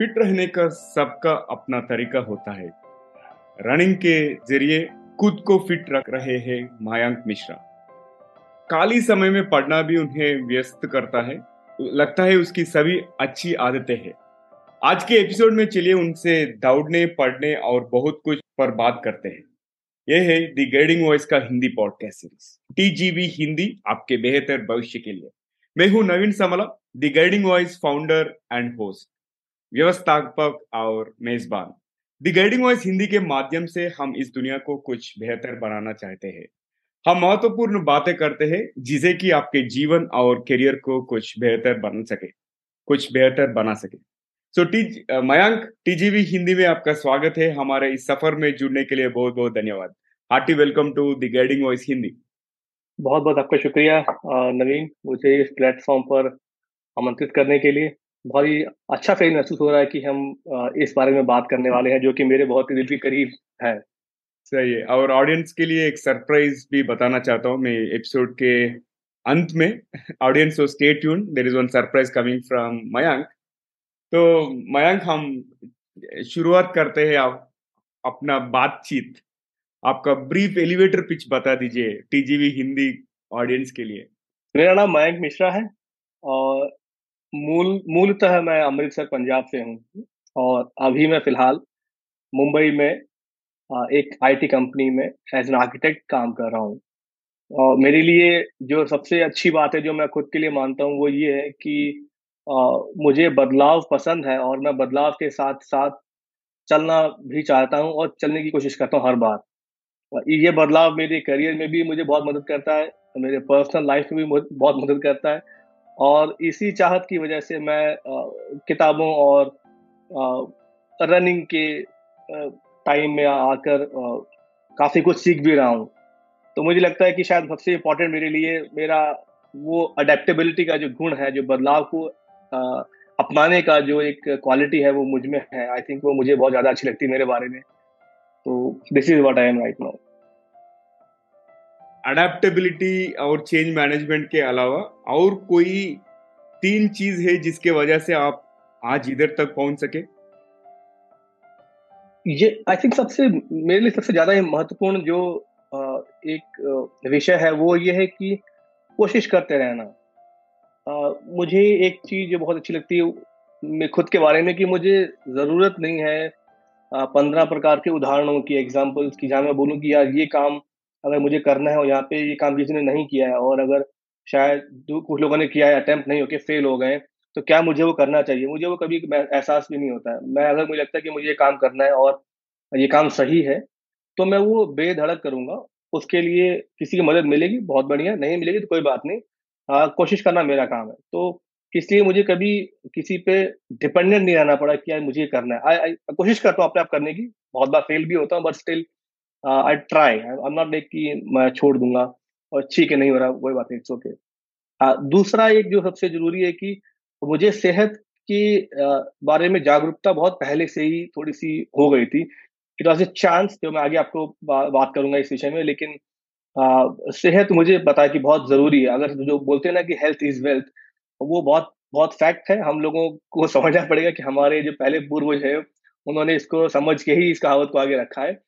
Fit रहने का सबका अपना तरीका होता है। रनिंग के जरिए खुद को फिट रख रहे हैं मयांक मिश्रा। खाली समय में पढ़ना भी उन्हें व्यस्त करता है, लगता है उसकी सभी अच्छी आदतें हैं। आज के एपिसोड में चलिए उनसे दौड़ने, पढ़ने और बहुत कुछ पर बात करते हैं। यह है द गाइडिंग वॉइस का Hindi podcast series TGV Hindi, आपके बेहतर भविष्य के लिए। मैं हूं Naveen Samla, the guiding voice founder and host, व्यवस्थापक और मेजबान। द गाइडिंग वॉइस हिंदी के माध्यम से हम इस दुनिया को कुछ बेहतर बनाना चाहते हैं। हम महत्वपूर्ण बातें करते हैं जिसे कि आपके जीवन और करियर को कुछ बेहतर बना सके। मयांक, टीजीवी हिंदी में आपका स्वागत है। हमारे इस सफर में जुड़ने के लिए बहुत बहुत धन्यवाद। Hearty welcome to the guiding voice Hindi. बहुत बहुत आपका शुक्रिया नवीन, मुझे इस प्लेटफॉर्म पर आमंत्रित करने के लिए। बहुत ही अच्छा फील महसूस हो रहा है कि हम इस बारे में बात करने वाले हैं जो कि मेरे बहुत ही दिल के करीब है। सही है। और ऑडियंस के लिए एक सरप्राइज भी बताना चाहता हूँ मैं एपिसोड के अंत में। Audience, so stay tune, there is one surprise coming from Mayank. तो मयांक, हम शुरुआत करते हैं आप अपना बातचीत। आपका ब्रीफ एलिवेटर पिच बता दीजिए टीजीवी हिंदी ऑडियंस के लिए। मेरा नाम मयांक मिश्रा है और मूलतः मैं अमृतसर पंजाब से हूँ और अभी मैं फिलहाल मुंबई में एक आईटी कंपनी में एज एन आर्किटेक्ट काम कर रहा हूँ। और मेरे लिए जो सबसे अच्छी बात है जो मैं खुद के लिए मानता हूँ वो ये है कि मुझे बदलाव पसंद है और मैं बदलाव के साथ साथ चलना भी चाहता हूँ और चलने की कोशिश करता हूँ हर बार। ये बदलाव मेरे करियर में भी मुझे बहुत मदद करता है, मेरे पर्सनल लाइफ में भी बहुत मदद करता है। और इसी चाहत की वजह से मैं किताबों और रनिंग के टाइम में आकर काफ़ी कुछ सीख भी रहा हूँ। तो मुझे लगता है कि शायद सबसे इम्पोर्टेंट मेरे लिए मेरा वो अडेप्टेबिलिटी का जो गुण है, जो बदलाव को अपनाने का जो एक क्वालिटी है वो मुझ में है। आई थिंक वो मुझे बहुत ज़्यादा अच्छी लगती है मेरे बारे में। तो this is what I am right now. Adaptability और चेंज मैनेजमेंट के अलावा और कोई तीन चीज है जिसके वजह से आप आज इधर तक पहुंच सके? ये आई थिंक सबसे मेरे लिए सबसे ज्यादा महत्वपूर्ण जो एक विषय है वो ये है कि कोशिश करते रहना। मुझे एक चीज जो बहुत अच्छी लगती है मैं खुद के बारे में कि मुझे जरूरत नहीं है 15 प्रकार के उदाहरणों की, एग्जाम्पल्स की, जहाँ मैं बोलूँ कि यार ये काम अगर मुझे करना है और यहाँ पे ये काम किसी ने नहीं किया है और अगर शायद कुछ लोगों ने किया है, अटेम्प्ट नहीं होके फेल हो गए, तो क्या मुझे वो करना चाहिए। मुझे वो कभी एहसास भी नहीं होता है। मैं अगर मुझे लगता है कि मुझे ये काम करना है और ये काम सही है तो मैं वो बेधड़क करूँगा। उसके लिए किसी की मदद मिलेगी बहुत बढ़िया, नहीं मिलेगी तो कोई बात नहीं। कोशिश करना मेरा काम है। तो इसलिए मुझे कभी किसी पे डिपेंडेंट नहीं रहना पड़ा कि यार मुझे ये करना है। कोशिश करता हूँ अपने आप करने की, बहुत बार फेल भी होता हूँ but still I try. I am not like कि मैं छोड़ दूंगा और ठीक है नहीं हो रहा कोई बात नहीं, इट्स ओके। दूसरा एक जो सबसे जरूरी है कि मुझे सेहत के बारे में जागरूकता बहुत पहले से ही थोड़ी सी हो गई थी। इट वॉज ए चांस जो मैं आगे आपको बात करूंगा इस विषय में। लेकिन सेहत मुझे पता है कि बहुत जरूरी है। अगर जो बोलते हैं ना कि हेल्थ इज वेल्थ, वो बहुत बहुत फैक्ट है। हम लोगों को समझना पड़ेगा कि हमारे जो पहले पूर्वज है उन्होंने इसको समझ के ही इस कहावत को आगे रखा है।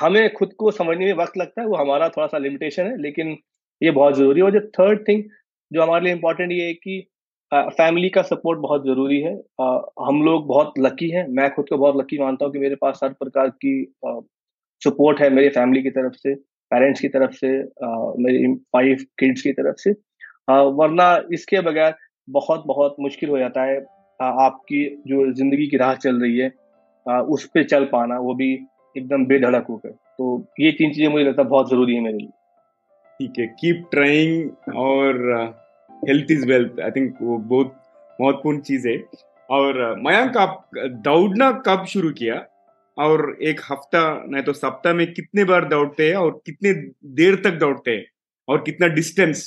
हमें खुद को समझने में वक्त लगता है, वो हमारा थोड़ा सा लिमिटेशन है, लेकिन ये बहुत ज़रूरी है। और जो थर्ड थिंग जो हमारे लिए इम्पॉर्टेंट ये है कि फैमिली का सपोर्ट बहुत ज़रूरी है। हम लोग बहुत लकी हैं, मैं खुद को बहुत लकी मानता हूँ कि मेरे पास हर प्रकार की सपोर्ट है मेरी फैमिली की तरफ से, पेरेंट्स की तरफ से, मेरी वाइफ, किड्स की तरफ से। वरना इसके बगैर बहुत बहुत मुश्किल हो जाता है। आपकी जो ज़िंदगी की राह चल रही है उस पर चल पाना, वो भी एकदम बेधड़क होकर। तो ये तीन चीजें मुझे लगता है बहुत जरूरी है मेरे लिए। ठीक है, कीप ट्राइंग और health is wealth, I think वो बहुत महत्वपूर्ण चीज है। और मयांक, आप दौड़ना कब शुरू किया और एक हफ्ता नहीं तो सप्ताह में कितने बार दौड़ते हैं और कितने देर तक दौड़ते हैं और कितना डिस्टेंस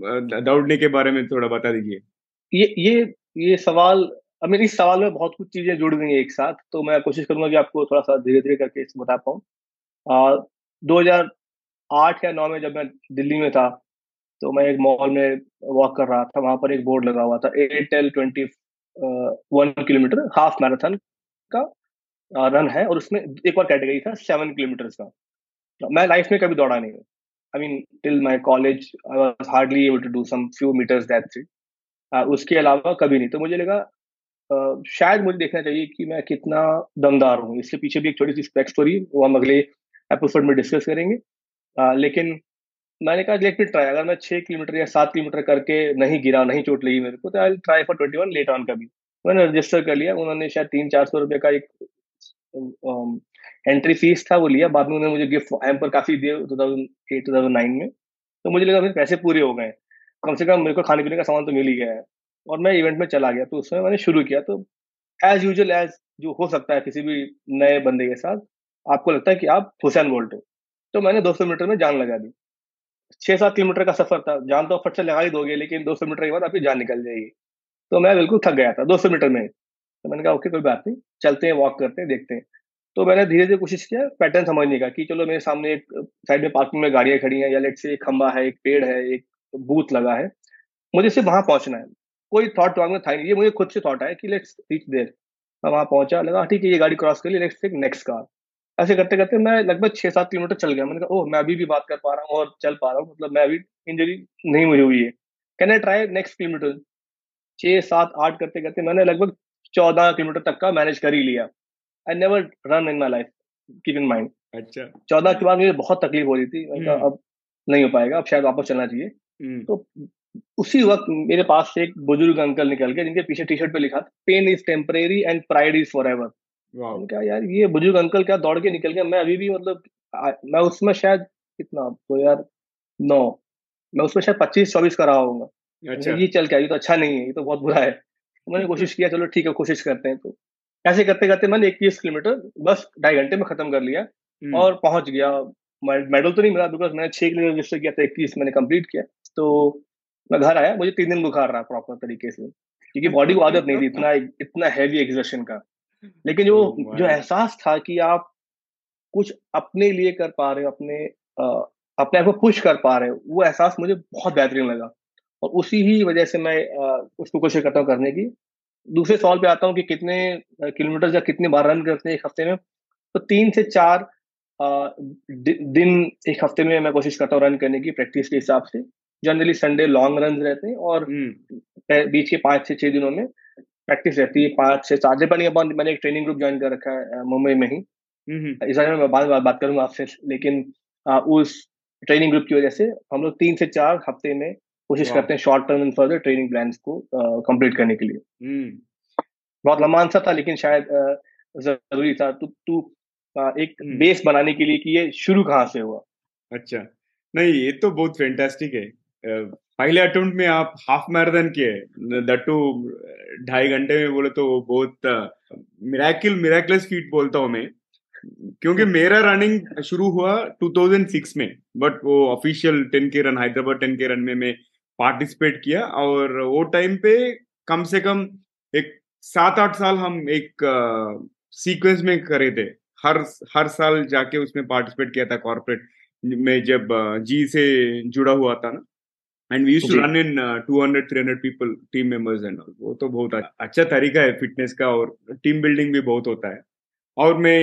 दौड़ने के बारे में थोड़ा बता दीजिए। ये सवाल, अब मेरे इस सवाल में बहुत कुछ चीज़ें जुड़ गई हैं एक साथ, तो मैं कोशिश करूंगा कि आपको थोड़ा सा धीरे धीरे करके इसको बता पाऊँ। 2008 या 9 में जब मैं दिल्ली में था तो मैं एक मॉल में वॉक कर रहा था। वहाँ पर एक बोर्ड लगा हुआ था, एयरटेल 20 1 किलोमीटर हाफ मैराथन का रन है, और उसमें एक और कैटेगरी था 7 किलोमीटर का। मैं लाइफ में कभी दौड़ा नहीं हूँ, I mean till my college I was hardly able to do some few metres that's it, उसके अलावा कभी नहीं। तो मुझे लगा शायद मुझे देखना चाहिए कि मैं कितना दमदार हूँ। इसके पीछे भी एक छोटी सी बैक स्टोरी वो हम अगले एपिसोड में डिस्कस करेंगे, लेकिन मैंने कहा लेट मी ट्राई, अगर मैं 6 किलोमीटर या 7 किलोमीटर करके नहीं गिरा, नहीं चोट लगी मेरे को, तो I try for 21 late on कभी। मैंने रजिस्टर कर लिया, उन्होंने शायद 300-400 रुपये का एक एंट्री फीस था वो लिया, बाद में उन्होंने मुझे गिफ्ट हैम्पर काफ़ी दिए 2008-2009 में। तो मुझे लगा मेरे पैसे पूरे हो गए, कम से कम मेरे को खाने पीने का सामान तो मिल ही गया है, और मैं इवेंट में चला गया। तो उसमें मैंने शुरू किया, तो एज यूजल एज जो हो सकता है किसी भी नए बंदे के साथ, आपको लगता है कि आप हुसैन बोल्ट हो। तो मैंने 200 मीटर में जान लगा दी, 6-7 किलोमीटर का सफर था, जान तो फट से लगा ही दोगे, लेकिन 200 मीटर के बाद आपकी जान निकल जाएगी। तो मैं बिल्कुल थक गया था 200 मीटर में। तो मैंने कहा ओके कोई बात नहीं, चलते हैं, वॉक करते हैं, देखते हैं। तो मैंने धीरे धीरे कोशिश किया पैटर्न समझने का कि चलो मेरे सामने एक साइड में पार्किंग में गाड़ियाँ खड़ी हैं, या लेट से एक खंबा है, एक पेड़ है, एक बूथ लगा है, मुझे सिर्फ वहाँ पहुँचना है। कोई थॉट में था नहीं, ये मुझे खुद से थॉट आया कि लेट्स रीच देयर। मैं वहाँ पहुँचा, लगा ठीक है ये गाड़ी क्रॉस कर ली, लेट्स टेक नेक्स्ट कार। ऐसे करते करते मैं लगभग 6-7 किलोमीटर चल गया। मैंने कहा ओह मैं अभी भी बात कर पा रहा हूँ और चल पा रहा हूँ, मतलब मैं अभी इंजरी नहीं मुझे हुई है, can I try next kilometre. 6-7-8 करते करते मैंने लगभग 14 किलोमीटर तक का मैनेज कर ही लिया। I never run in my life, keep in mind. अच्छा 14 के बाद मुझे बहुत तकलीफ हो रही थी, मैंने कहा अब नहीं हो पाएगा, अब शायद वापस चलना चाहिए। तो उसी वक्त मेरे पास से एक बुजुर्ग अंकल निकल गए, जिनके पीछे टी शर्ट पे लिखा था pain is temporary and pride is forever. क्या यार ये बुजुर्ग अंकल क्या दौड़ के निकल गया, मैं अभी भी मतलब मैं उसमें शायद कितना, तो यार 9, मैं उसमें शायद 25-24 कर रहा होगा। अच्छा ये चल के आई तो अच्छा नहीं है, ये तो बहुत बुरा है। मैंने कोशिश किया चलो ठीक है कोशिश करते हैं। तो ऐसे करते करते मैंने 21 किलोमीटर बस 2.5 घंटे में खत्म कर लिया और पहुंच गया। मेडल तो नहीं मिला बिकॉज मैंने 6 किलोमीटर रजिस्टर किया था, 21 मैंने कम्प्लीट किया। तो मैं घर आया, मुझे 3 दिन बुखार रहा प्रॉपर तरीके से, क्योंकि बॉडी को आदत नहीं थी इतना हैवी एक्सर्शन का। लेकिन जो एहसास था कि आप कुछ अपने लिए कर पा रहे हो, अपने आप को पुश कर पा रहे हो, वो एहसास मुझे बहुत बेहतरीन लगा। और उसी ही वजह से मैं उसको कोशिश करता हूँ करने की। दूसरे सवाल पे आता हूँ कि कितने किलोमीटर या कितने बार रन करते हैं एक हफ्ते में। तो 3 से 4 दिन एक हफ्ते में मैं कोशिश करता हूँ रन करने की प्रैक्टिस के हिसाब से। जनरली संडे लॉन्ग रन रहते हैं और बीच के 5 से 6 दिनों में प्रैक्टिस रहती है 5 से 7 दिन। मैंने एक ट्रेनिंग ग्रुप ज्वाइन कर रखा है मुंबई में ही, इस बारे में मैं बात करूंगा आपसे, लेकिन उस ट्रेनिंग ग्रुप की वजह से हम लोग 3 से 4 हफ्ते में कोशिश करते हैं short term and further training plans को कंप्लीट करने के लिए। बहुत लंबा आंसर था, लेकिन शायद जरूरी था एक बेस बनाने के लिए कि ये शुरू कहाँ से हुआ। अच्छा नहीं ये तो बहुत फैंटास्टिक है। पहले अटेम्प्ट में आप हाफ मैराथन किए, दट्टू 2.5 घंटे में बोले तो बहुत मिराकलस फीट बोलता हूँ मैं, क्योंकि मेरा रनिंग शुरू हुआ 2006 में, बट वो official 10K run Hyderabad 10K run में मैं पार्टिसिपेट किया। और वो टाइम पे कम से कम एक 7-8 साल हम एक सीक्वेंस में करे थे, हर साल जाके उसमें पार्टिसिपेट किया था कॉर्पोरेट में, जब जी से जुड़ा हुआ था ना। And we used to run in 200-300 people, team members and all. वो तो बहुत अच्छा तरीका है फिटनेस का, और टीम बिल्डिंग भी बहुत होता है। और मैं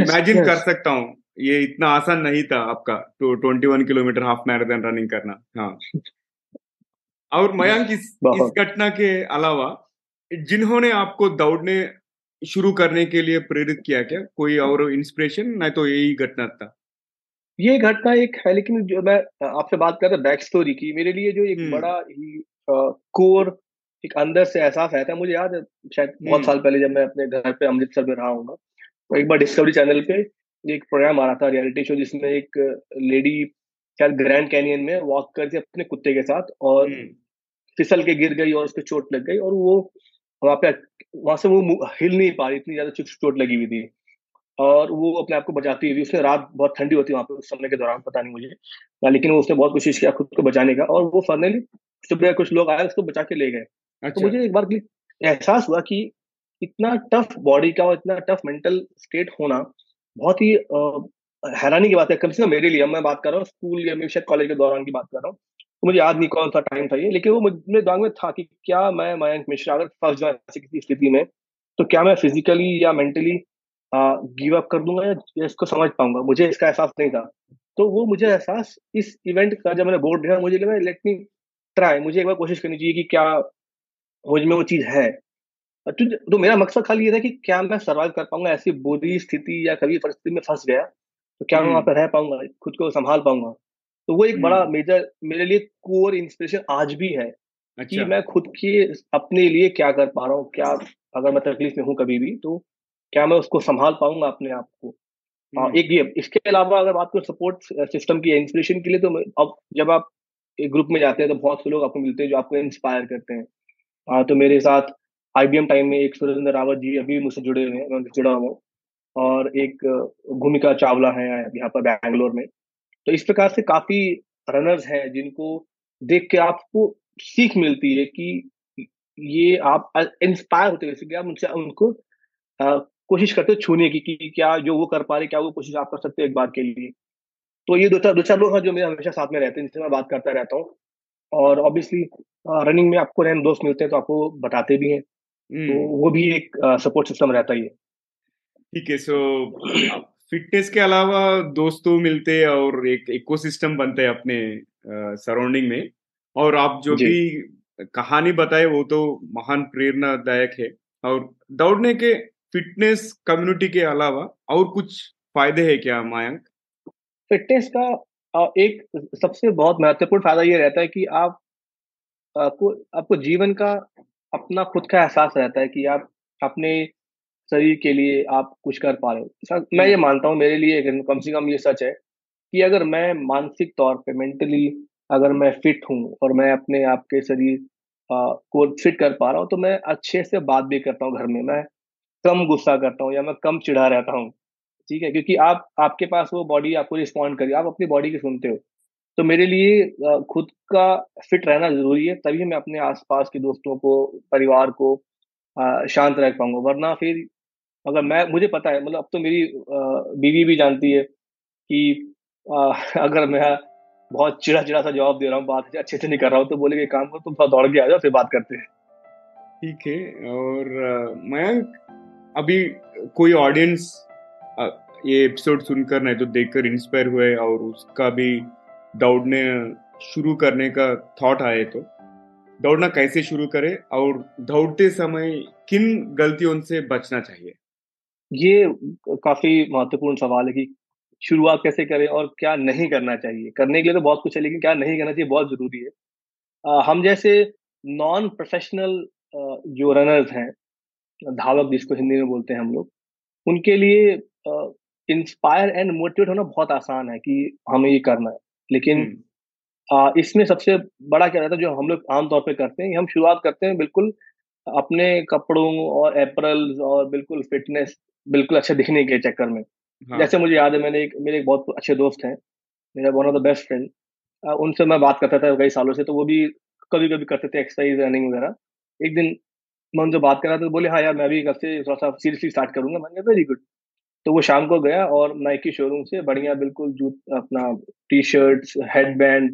इमेजिन कर सकता हूँ ये इतना आसान नहीं था आपका 21 किलोमीटर हाफ मैराथन रनिंग करना। हाँ और मयंक इस घटना के अलावा जिन्होंने आपको दौड़ने शुरू करने के लिए प्रेरित किया, क्या कोई और इंस्पिरेशन? नहीं तो यही घटना था। ये घटना एक है, लेकिन जो मैं आपसे बात कर रहा था बैक स्टोरी की, मेरे लिए जो एक बड़ा ही कोर एक अंदर से एहसास आया था। मुझे याद है शायद बहुत साल पहले जब मैं अपने घर पे अमृतसर में रहा हूँगा, तो एक बार डिस्कवरी चैनल पे एक प्रोग्राम आ रहा था, रियलिटी शो, जिसमें एक लेडी शायद ग्रैंड कैनियन में वॉक करके अपने कुत्ते के साथ और फिसल के गिर गई और उसको चोट लग गई, और वो वहाँ से वो हिल नहीं पा रही, इतनी ज्यादा चोट लगी हुई थी। और वो अपने आप को बचाती हुई, उसने रात बहुत ठंडी होती है वहाँ पे उस समय के दौरान, पता नहीं मुझे, लेकिन वो उसने बहुत कोशिश किया खुद को बचाने का, और वो फाइनली सुबह कुछ लोग आए उसको बचा के ले गए। अच्छा। तो मुझे एक बार एहसास हुआ कि इतना टफ बॉडी का और इतना टफ मेंटल स्टेट होना बहुत ही हैरानी की बात है, कम से कम मेरे लिए। मैं बात कर रहा हूँ स्कूल या शायद कॉलेज के दौरान की बात कर रहा हूँ। मुझे याद नहीं कौन सा टाइम था ये, लेकिन वो मेरे दिमाग में था कि क्या मैं मयंक मिश्रा अगर फंस जाए ऐसी किसी स्थिति में तो क्या मैं फिजिकली या मेंटली गिव अप कर दूंगा या इसको समझ पाऊंगा। मुझे इसका एहसास नहीं था। तो वो मुझे एहसास इस इवेंट का जब मैंने बोर्ड देखा मुझे लगा लेट मी ट्राई, मुझे एक बार कोशिश करनी चाहिए कि क्या मुझ में वो चीज़ है। तो मेरा मकसद खाली ये था कि क्या मैं सर्वाइव कर पाऊंगा ऐसी बुरी स्थिति या कभी परिस्थिति में फंस गया तो क्या मैं वहाँ पर रह पाऊंगा, खुद को संभाल पाऊंगा। तो वो एक बड़ा मेजर मेरे लिए कोर इंस्पिरेशन आज भी है। अच्छा। कि मैं खुद के अपने लिए क्या कर पा रहा हूँ, क्या अगर मैं तकलीफ में हूँ कभी भी तो क्या मैं उसको संभाल पाऊंगा अपने आप को। एक ये, इसके अलावा अगर बात करूँ सपोर्ट सिस्टम की इंस्पिरेशन के लिए, तो अब जब आप एक ग्रुप में जाते हैं तो बहुत से लोग आपको मिलते हैं जो आपको इंस्पायर करते हैं। तो मेरे साथ IBM टाइम में एक सुरेंद्र रावत जी अभी मुझसे जुड़े हुए हैं, जुड़ा हुआ हूँ, और एक भूमिका चावला है यहाँ पर बैंगलोर में। तो इस प्रकार से काफी रनर्स हैं जिनको देख के आपको सीख मिलती है कि ये आप इंस्पायर होते हैं, आप उनसे उनको कोशिश करते हो छूने की कि क्या जो वो कर पा रहे, क्या वो कोशिश आप कर सकते हो एक बार के लिए। तो ये दो चार लोग हैं जो मेरे हमेशा साथ में रहते हैं, जिनसे मैं बात करता रहता हूँ। और ऑब्वियसली रनिंग में आपको नए दोस्त मिलते हैं तो आपको बताते भी हैं, तो वो भी एक सपोर्ट सिस्टम रहता ही है। ठीक है। सो फिटनेस के अलावा दोस्तों मिलते हैं और एक इकोसिस्टम बनता है अपने सराउंडिंग में, और आप जो भी कहानी बताए वो तो महान प्रेरणादायक है। और दौड़ने के फिटनेस कम्युनिटी के अलावा और कुछ फायदे है क्या मयंक? फिटनेस का एक सबसे बहुत महत्वपूर्ण फायदा ये रहता है कि आप आपको जीवन का अपना खुद का एहसास रहता है कि आप अपने शरीर के लिए आप कुछ कर पा रहे हो। मैं ये मानता हूँ, मेरे लिए कम से कम ये सच है कि अगर मैं मानसिक तौर पे मेंटली अगर मैं फिट हूँ और मैं अपने आप के शरीर को फिट कर पा रहा हूँ तो मैं अच्छे से बात भी करता हूँ घर में, मैं कम गुस्सा करता हूँ या मैं कम चिढ़ा रहता हूँ। ठीक है, क्योंकि आपके पास वो बॉडी आपको रिस्पॉन्ड करिए, आप अपनी बॉडी की सुनते हो। तो मेरे लिए खुद का फिट रहना जरूरी है, तभी मैं अपने आसपास के दोस्तों को, परिवार को शांत रख पाऊंगा। वरना फिर अगर मैं, मुझे पता है, मतलब अब तो मेरी बीवी भी जानती है कि अगर मैं बहुत चिड़ा सा जवाब दे रहा हूँ, बात अच्छे से नहीं कर रहा हूँ, तो बोले कि काम करो तुम, थोड़ा दौड़ के आ जाओ फिर बात करते हैं। ठीक है। और मयंक, अभी कोई ऑडियंस ये एपिसोड सुनकर नहीं तो देखकर इंस्पायर हुए और उसका भी दौड़ने शुरू करने का थॉट आए तो दौड़ना कैसे शुरू करे और दौड़ते समय किन गलतियों से बचना चाहिए? ये काफी महत्वपूर्ण सवाल है कि शुरुआत कैसे करें और क्या नहीं करना चाहिए। करने के लिए तो बहुत कुछ है, लेकिन क्या नहीं करना चाहिए बहुत जरूरी है। हम जैसे नॉन प्रोफेशनल जो रनर्स हैं, धावक जिसको हिंदी में बोलते हैं हम लोग, उनके लिए इंस्पायर एंड मोटिवेट होना बहुत आसान है कि हमें ये करना है। लेकिन इसमें सबसे बड़ा क्या रहता है जो हम लोग आमतौर पे करते हैं, हम शुरुआत करते हैं बिल्कुल अपने कपड़ों और एप्रल्स और बिल्कुल फिटनेस, बिल्कुल अच्छे दिखने के चक्कर में। हाँ। जैसे मुझे याद है, मेरे एक बहुत अच्छे दोस्त हैं, मेरा one of the best friend, उनसे मैं बात करता था कई सालों से, तो वो भी कभी कभी करते थे एक्सरसाइज, रनिंग वगैरह। एक दिन मैं उनसे बात कर रहा था तो बोले हाँ यार मैं भी कब से थोड़ा सा सीरियसली स्टार्ट करूंगा। मैंने कहा वेरी गुड। तो वो शाम को गया और नाइकी शोरूम से बढ़िया बिल्कुल जूता, अपना टी शर्ट्स, हेड बैंड,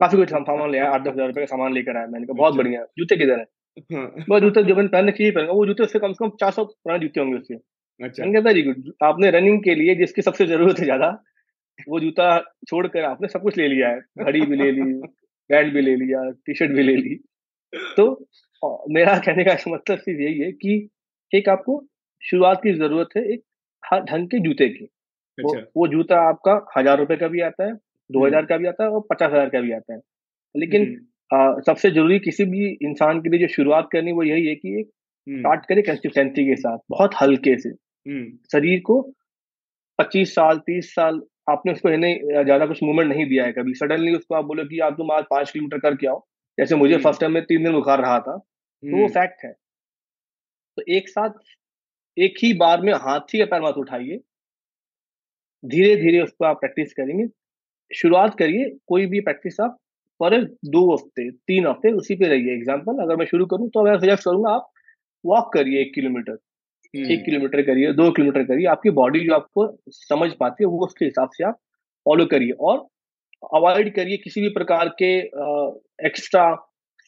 काफी कुछ सामान ले आया, 8-10 हज़ार रुपये का सामान लेकर आया। मैंने कहा बहुत बढ़िया, जूते किधर है? वो जूते जो मैंने पहन रखे ही पहनूंगा, वो जूते उससे कम से कम 400 पुराने जूते होंगे उसके। मैंने कहा वेरी गुड, आपने रनिंग के लिए जिसकी सबसे जरूरत है ज्यादा, वो जूता छोड़कर आपने सब कुछ ले लिया है, घड़ी भी ले ली, बैंड भी ले लिया, टी शर्ट भी ले ली। तो मेरा कहने का मतलब सिर्फ यही है कि एक आपको शुरुआत की जरूरत है एक हर ढंग के जूते की। अच्छा। वो जूता आपका 1,000 रुपए का भी आता है, 2,000 का भी आता है और 50,000 का भी आता है। लेकिन सबसे जरूरी किसी भी इंसान के लिए जो शुरुआत करनी वो यही है कि एक स्टार्ट करे कंसिस्टेंसी के साथ, बहुत हल्के से। शरीर को 25 साल 30 साल आपने उसको ज्यादा कुछ मूवमेंट नहीं दिया है, कभी सडनली उसको आप बोलो कि आप तुम आज 5 किलोमीटर करके आओ। जैसे मुझे फर्स्ट टाइम में 3 दिन बुखार रहा था, तो वो फैक्ट है। तो एक साथ एक ही बार में हाथी का पैर मत उठाइए, धीरे धीरे उसको आप प्रैक्टिस करेंगे। शुरुआत करिए, कोई भी प्रैक्टिस आप पर 2 हफ्ते 3 हफ्ते उसी पे रहिए। एग्जाम्पल अगर मैं शुरू करूं तो मैं सजेस्ट करूंगा आप वॉक करिए 1 किलोमीटर, 1 किलोमीटर करिए, 2 किलोमीटर करिए। आपकी बॉडी जो आपको समझ पाती है वो उसके हिसाब से आप फॉलो करिए। और अवॉइड करिए किसी भी प्रकार के एक्स्ट्रा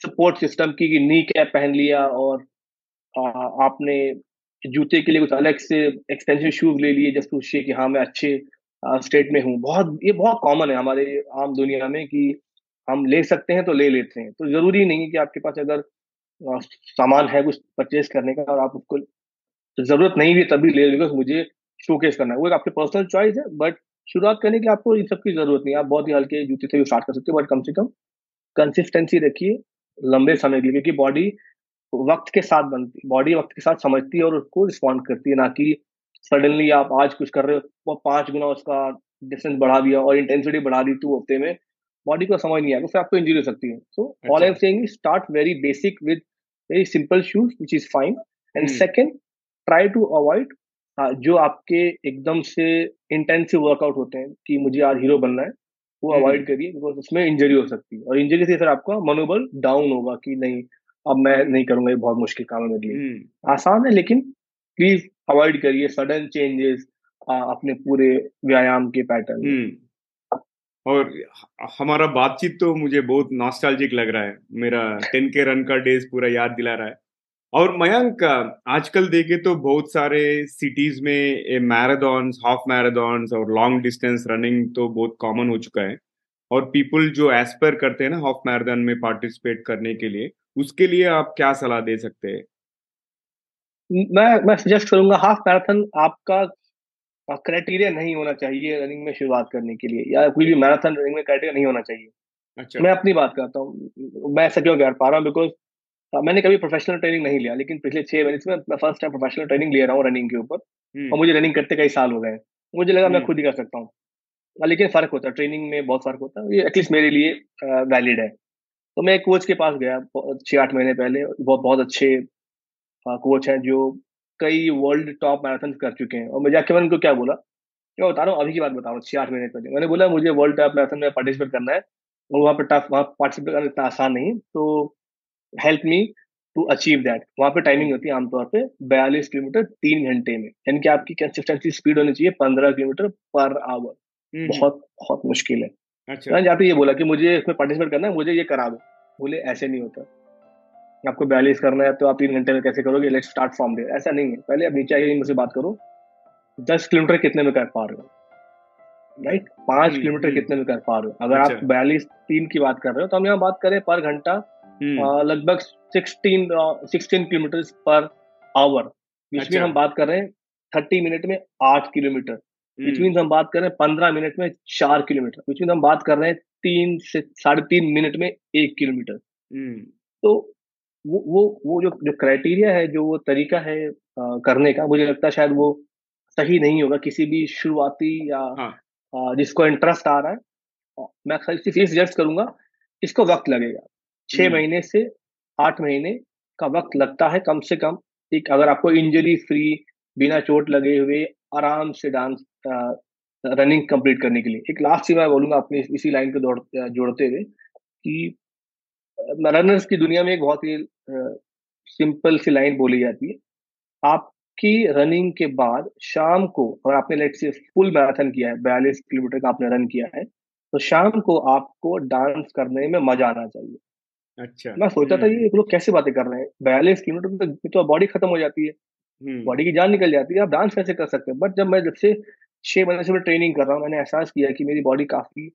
सपोर्ट सिस्टम की। नी कैप पहन लिया और आपने जूते के लिए कुछ अलग से एक्सपेंसिव शूज ले लिए, जस्ट सोचिए कि हाँ मैं अच्छे स्टेट में हूँ। ये बहुत कॉमन है हमारे आम दुनिया में कि हम ले सकते हैं तो ले लेते हैं। तो जरूरी नहीं है कि आपके पास अगर सामान है कुछ परचेज करने का और आप उसको जरूरत नहीं भी तभी ले लेंगे, मुझे शोकेस करना है, वो एक आपकी पर्सनल चॉइस है। बट शुरुआत करने के लिए आपको इन सब की जरूरत नहीं है, आप बहुत ही हल्के जूते से भी स्टार्ट कर सकते हो। बट कम से कम कंसिस्टेंसी रखिए लंबे समय के लिए, क्योंकि बॉडी वक्त के साथ बनती है, बॉडी वक्त के साथ समझती है और उसको रिस्पॉन्ड करती है। ना कि सडनली आप आज कुछ कर रहे हो वो 5 गुना उसका डिस्टेंस बढ़ा दिया और इंटेंसिटी बढ़ा दी 2 हफ्ते में, बॉडी को समझ नहीं आएगा, उससे आपको इंजरी हो सकती है। So all I am saying is start very basic with very simple shoes which is fine, and second try to avoid जो आपके एकदम से इंटेंसिव वर्कआउट होते हैं कि मुझे आज हीरो बनना है, वो अवॉइड करिए बिकॉज उसमें इंजरी हो सकती है। और इंजरी से फिर आपका मनोबल डाउन होगा कि नहीं अब मैं नहीं करूंगा, ये बहुत मुश्किल काम है मेरे लिए। आसान है लेकिन प्लीज अवॉइड करिए सडन चेंजेस अपने पूरे व्यायाम के पैटर्न। और हमारा बातचीत तो मुझे बहुत नॉस्टैल्जिक लग रहा है, मेरा 10K रन का डेज पूरा याद दिला रहा है। और मयंक आजकल देखे तो बहुत सारे सिटीज में मैराथन्स, हाफ मैराथन्स और लॉन्ग डिस्टेंस रनिंग तो बहुत कॉमन हो चुका है, और पीपल जो एस्पायर करते हैं ना हाफ मैराथन में पार्टिसिपेट करने के लिए, उसके लिए आप क्या सलाह दे सकते हैं? मैं सजेस्ट करूंगा हाफ मैराथन आपका क्राइटेरिया नहीं होना चाहिए रनिंग में शुरुआत करने के लिए, या कोई भी मैराथन रनिंग में क्राइटेरिया नहीं होना चाहिए। अच्छा, मैं अपनी बात करता हूँ, मैं ऐसा क्यों कर पा रहा हूँ, बिकॉज मैंने कभी प्रोफेशनल ट्रेनिंग नहीं लिया, लेकिन पिछले 6 महीने से मैं फर्स्ट टाइम प्रोफेशनल ट्रेनिंग ले रहा हूँ रनिंग के ऊपर, और मुझे रनिंग करते कई साल हो गए, मुझे लगा मैं खुद ही कर सकता हूँ। लेकिन फर्क होता है, ट्रेनिंग में बहुत फर्क होता है, ये एटलीस्ट मेरे लिए वैलिड है। तो मैं एक कोच के पास गया 6-8 महीने पहले, बहुत अच्छे कोच हैं जो कई वर्ल्ड टॉप मैराथन कर चुके हैं, और मैं जाके मैंने उनको क्या बोला, मैं बता रहा हूँ अभी की बात बता रहा हूँ 6-8 महीने पहले, मैंने बोला मुझे वर्ल्ड टॉप मैराथन में पार्टिसिपेट करना है और वहाँ पर पार्टिसिपेट करना इतना आसान नहीं, तो help me to achieve that. वहाँ पे टाइमिंग होती है आमतौर पे 42 किलोमीटर 3 घंटे में, यानी कि आपकी कंसिस्टेंसी स्पीड होनी चाहिए 15 किलोमीटर पर आवर, बहुत बहुत मुश्किल है। अच्छा, मैं जाते ये बोला कि मुझे इसमें पार्टिसिपेट करना है, मुझे ये करा दो। बोले ऐसे नहीं होता, आपको 42 करना है तो आप 3 घंटे में कैसे करोगे, लेट्स स्टार्ट फ्रॉम देयर, ऐसा नहीं है। पहले आप नीचे आइए, मुझसे बात करो 10 किलोमीटर कितने में कर पा रहे हो, राइट, 5 किलोमीटर कितने में कर पा रहे हो। अगर आप 42-3 की बात कर रहे हो तो हम यहाँ बात करें पर घंटा लगभग 16 किलोमीटर पर आवर, बीच में हम बात कर रहे हैं 30 मिनट में 8 किलोमीटर, बीच में हम बात कर रहे हैं 15 मिनट में 4 किलोमीटर, बीच में हम बात कर रहे हैं 3 से 3.5 मिनट में 1 किलोमीटर। तो वो जो क्राइटेरिया है, जो वो तरीका है करने का, मुझे लगता है शायद वो सही नहीं होगा किसी भी शुरुआती या जिसको इंटरेस्ट आ रहा है। मैं ये सजेस्ट करूंगा, इसको वक्त लगेगा, 6 महीने से 8 महीने का वक्त लगता है कम से कम। एक अगर आपको इंजरी फ्री, बिना चोट लगे हुए आराम से रनिंग कंप्लीट करने के लिए। एक लास्ट चीज मैं बोलूंगा अपनी इसी लाइन को जोड़ते हुए कि रनर्स की दुनिया में एक बहुत ही सिंपल सी लाइन बोली जाती है, आपकी रनिंग के बाद शाम को, अगर आपने लेट से फुल मैराथन किया है, 42 किलोमीटर का आपने रन किया है, तो शाम को आपको डांस करने में मजा आना चाहिए। अच्छा, मैं सोचता था ये लोग कैसे बातें कर रहे हैं, 42 किलोमीटर तो बॉडी खत्म हो जाती है, बॉडी की जान निकल जाती है, आप डांस कैसे कर सकते हैं। बट जब मैं 6 महीने से मैं ट्रेनिंग कर रहा हूँ, मैंने एहसास किया कि मेरी बॉडी काफी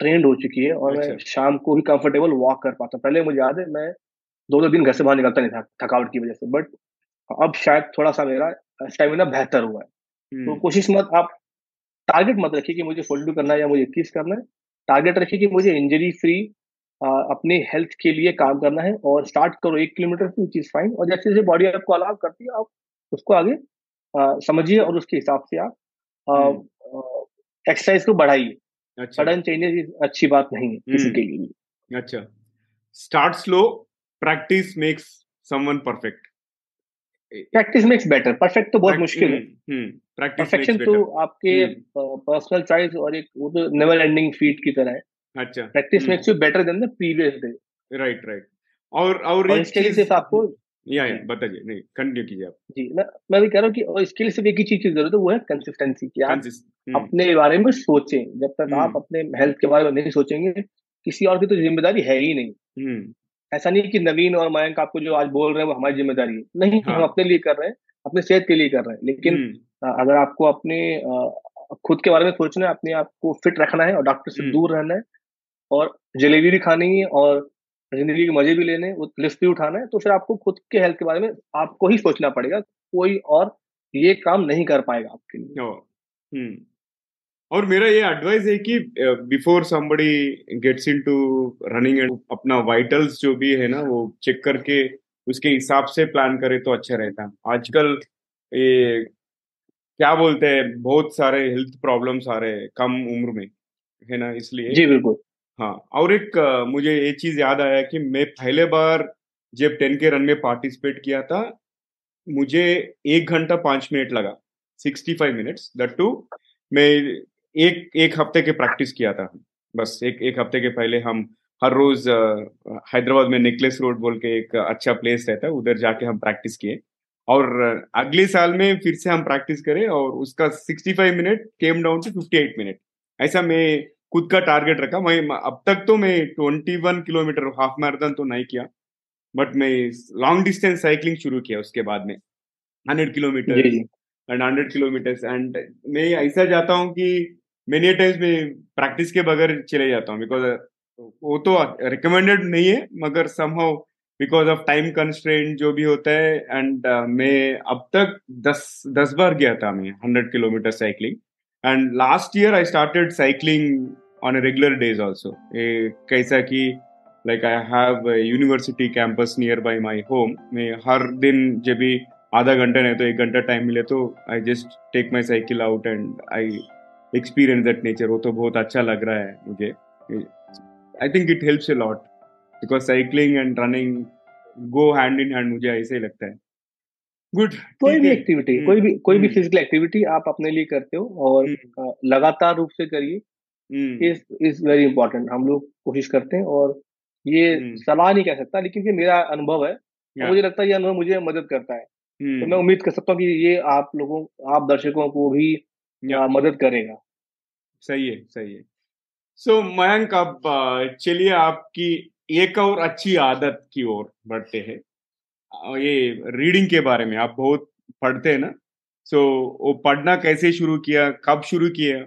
ट्रेंड हो चुकी है और मैं शाम को भी कंफर्टेबल वॉक कर पाता हूँ। पहले मुझे याद है मैं 2-2 दिन घर से बाहर निकलता नहीं था थकावट की वजह से, बट अब शायद थोड़ा सा मेरा स्टेमिना बेहतर हुआ है। तो कोशिश मत, आप टारगेट मत रखिए कि मुझे 42 करना है या मुझे 21 करना है, टारगेट रखिए कि मुझे इंजरी फ्री अपने हेल्थ के लिए काम करना है, और स्टार्ट करो 1 किलोमीटर से, विच इज फाइन। और जैसे जैसे बॉडी आपको अलाव करती है, आप उसको आगे समझिए और उसके हिसाब से आप एक्सरसाइज को बढ़ाइए। सडन चेंजेस अच्छी बात नहीं है किसी के लिए। अच्छा, start slow, practice makes someone perfect, practice makes better, perfect तो बहुत मुश्किल है। परफेक्शन तो आपके पर्सनल चॉइस और एक वो तो नेवर एंडिंग फीट की तरह है। अच्छा, practice makes you better than the previous day, right right. और इसके लिए सिर्फ आपको बताइए, नहीं कंटिन्यू कीजिए आप। जी मैं भी कह रहा हूँ कि और इसके लिए सिर्फ एक ही चीज की जरूरत है, वो है कंसिस्टेंसी, कि आप अपने बारे में सोचें। जब तक आप अपने हेल्थ के बारे में नहीं सोचेंगे, किसी और की तो जिम्मेदारी है ही नहीं। ऐसा नहीं कि नवीन और मयंक आपको जो आज बोल रहे हैं वो हमारी जिम्मेदारी है, नहीं, हम अपने लिए कर रहे हैं, अपने सेहत के लिए कर रहे हैं। लेकिन अगर आपको अपने खुद के बारे में सोचना है, अपने आप को फिट रखना है और डॉक्टर से दूर रहना है और जलेबी भी खानी है और जिंदगी के मजे भी लेने, वो लिस्ट भी उठाना है, तो फिर आपको खुद के हेल्थ के बारे में आपको ही सोचना पड़ेगा, कोई और ये काम नहीं कर पाएगा आपके लिए। और मेरा ये एडवाइस है कि before somebody gets into running and अपना वाइटल्स जो भी है ना वो चेक करके उसके हिसाब से प्लान करे तो अच्छा रहता। आजकल ये क्या बोलते हैं, बहुत सारे हेल्थ प्रॉब्लम्स आ रहे हैं कम उम्र में, है ना, इसलिए। जी बिल्कुल, हाँ। और एक मुझे ये चीज याद आया कि मैं पहले बार जब 10K रन में पार्टिसिपेट किया था, मुझे 1 घंटा 5 मिनट लगा, 65 मिनट्स, दैट टू मैं एक हफ्ते के प्रैक्टिस किया था बस। एक हफ्ते के पहले हम हर रोज हैदराबाद में नेकलेस रोड बोल के एक अच्छा प्लेस रहता है, उधर जाके हम प्रैक्टिस किए और अगले साल में फिर से हम प्रैक्टिस करें और उसका 65 minute came down to 58 minute, ऐसा मैं खुद का टारगेट रखा। मैं अब तक तो मैं 21 किलोमीटर हाफ मैराथन तो नहीं किया, बट मैं लॉन्ग डिस्टेंस साइकिलिंग शुरू किया उसके बाद में 100 किलोमीटर्स एंड मैं ऐसा जाता हूँ कि मेनी टाइम्स में प्रैक्टिस के बगैर चले जाता हूँ, बिकॉज वो तो रिकमेंडेड नहीं है, मगर somehow because of time constraint जो भी होता है। एंड मैं अब तक 10 बार गया था मैं 100 kilometre cycling. And last year I started cycling on a regular days also. कैसा कि like I have a university campus nearby my home. मैं हर दिन जब भी आधा घंटा नहीं तो 1 घंटा टाइम मिले तो I just take my cycle out and I experience that nature. वो तो बहुत अच्छा लग रहा है मुझे. I think it helps a lot because cycling and running go hand in hand, मुझे ऐसे ही लगता है। गुड, कोई भी एक्टिविटी, कोई भी फिजिकल एक्टिविटी आप अपने लिए करते हो और लगातार रूप से करिए, इज वेरी इंपॉर्टेंट। हम लोग कोशिश करते हैं और ये सलाह नहीं कह सकता, लेकिन ये मेरा अनुभव है और मुझे लगता है ये अनुभव मुझे मदद करता है, तो मैं उम्मीद कर सकता हूँ कि ये आप लोगों, आप दर्शकों को भी मदद करेगा। सही है, सही है। सो मयंक, अब चलिए आपकी एक और अच्छी आदत की ओर बढ़ते हैं, ये रीडिंग के बारे में। आप बहुत पढ़ते हैं ना, सो वो पढ़ना कैसे शुरू किया, कब शुरू किया